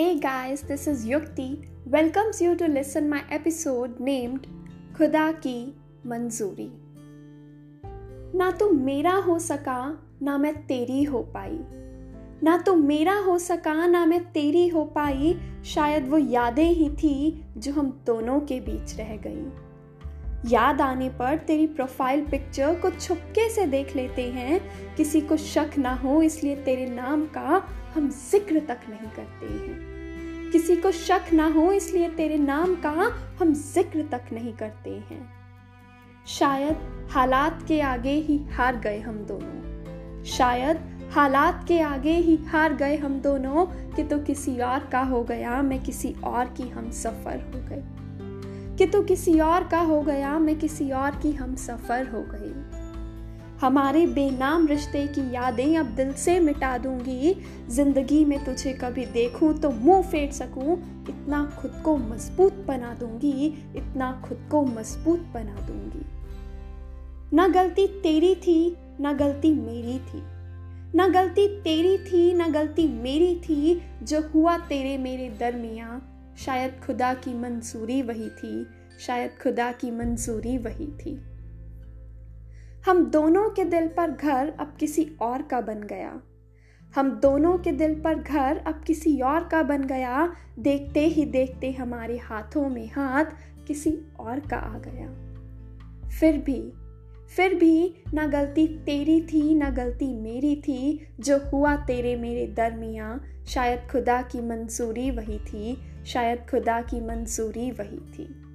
Hey guys, this is Yukti, welcomes you to listen my episode named खुदा की मंजूरी। ना तो मेरा हो सका ना मैं तेरी हो पाई, ना तो मेरा हो सका ना मैं तेरी हो पाई, शायद वो यादें ही थी जो हम दोनों के बीच रह गई। याद आने पर तेरी प्रोफाइल पिक्चर को छुपके से देख लेते हैं, किसी को शक ना हो इसलिए तेरे नाम का हम जिक्र तक नहीं करते हैं। किसी को शक ना हो इसलिए तेरे नाम का हम जिक्र तक नहीं करते हैं। शायद हालात के आगे ही हार गए हम दोनों, शायद हालात के आगे ही हार गए हम दोनों, कि तू किसी और का हो गया मैं किसी और की हम सफर हो गई, कि तू किसी और का हो गया मैं किसी और की हम सफर हो गई। हमारे बेनाम रिश्ते की यादें अब दिल से मिटा दूंगी, जिंदगी में तुझे कभी देखूं तो मुंह फेर सकूं, इतना खुद को मजबूत बना दूंगी, इतना खुद को मजबूत बना दूंगी। ना गलती तेरी थी ना गलती मेरी थी, ना गलती तेरी थी ना गलती मेरी थी, जो हुआ तेरे मेरे दरमियां शायद खुदा की मंजूरी वही थी, शायद खुदा की मंजूरी वही थी। हम दोनों के दिल पर घर अब किसी और का बन गया, हम दोनों के दिल पर घर अब किसी और का बन गया, देखते ही देखते हमारे हाथों में हाथ किसी और का आ गया। फिर भी ना गलती तेरी थी ना गलती मेरी थी, जो हुआ तेरे मेरे दरमियां शायद खुदा की मंजूरी वही थी, शायद खुदा की मंजूरी वही थी।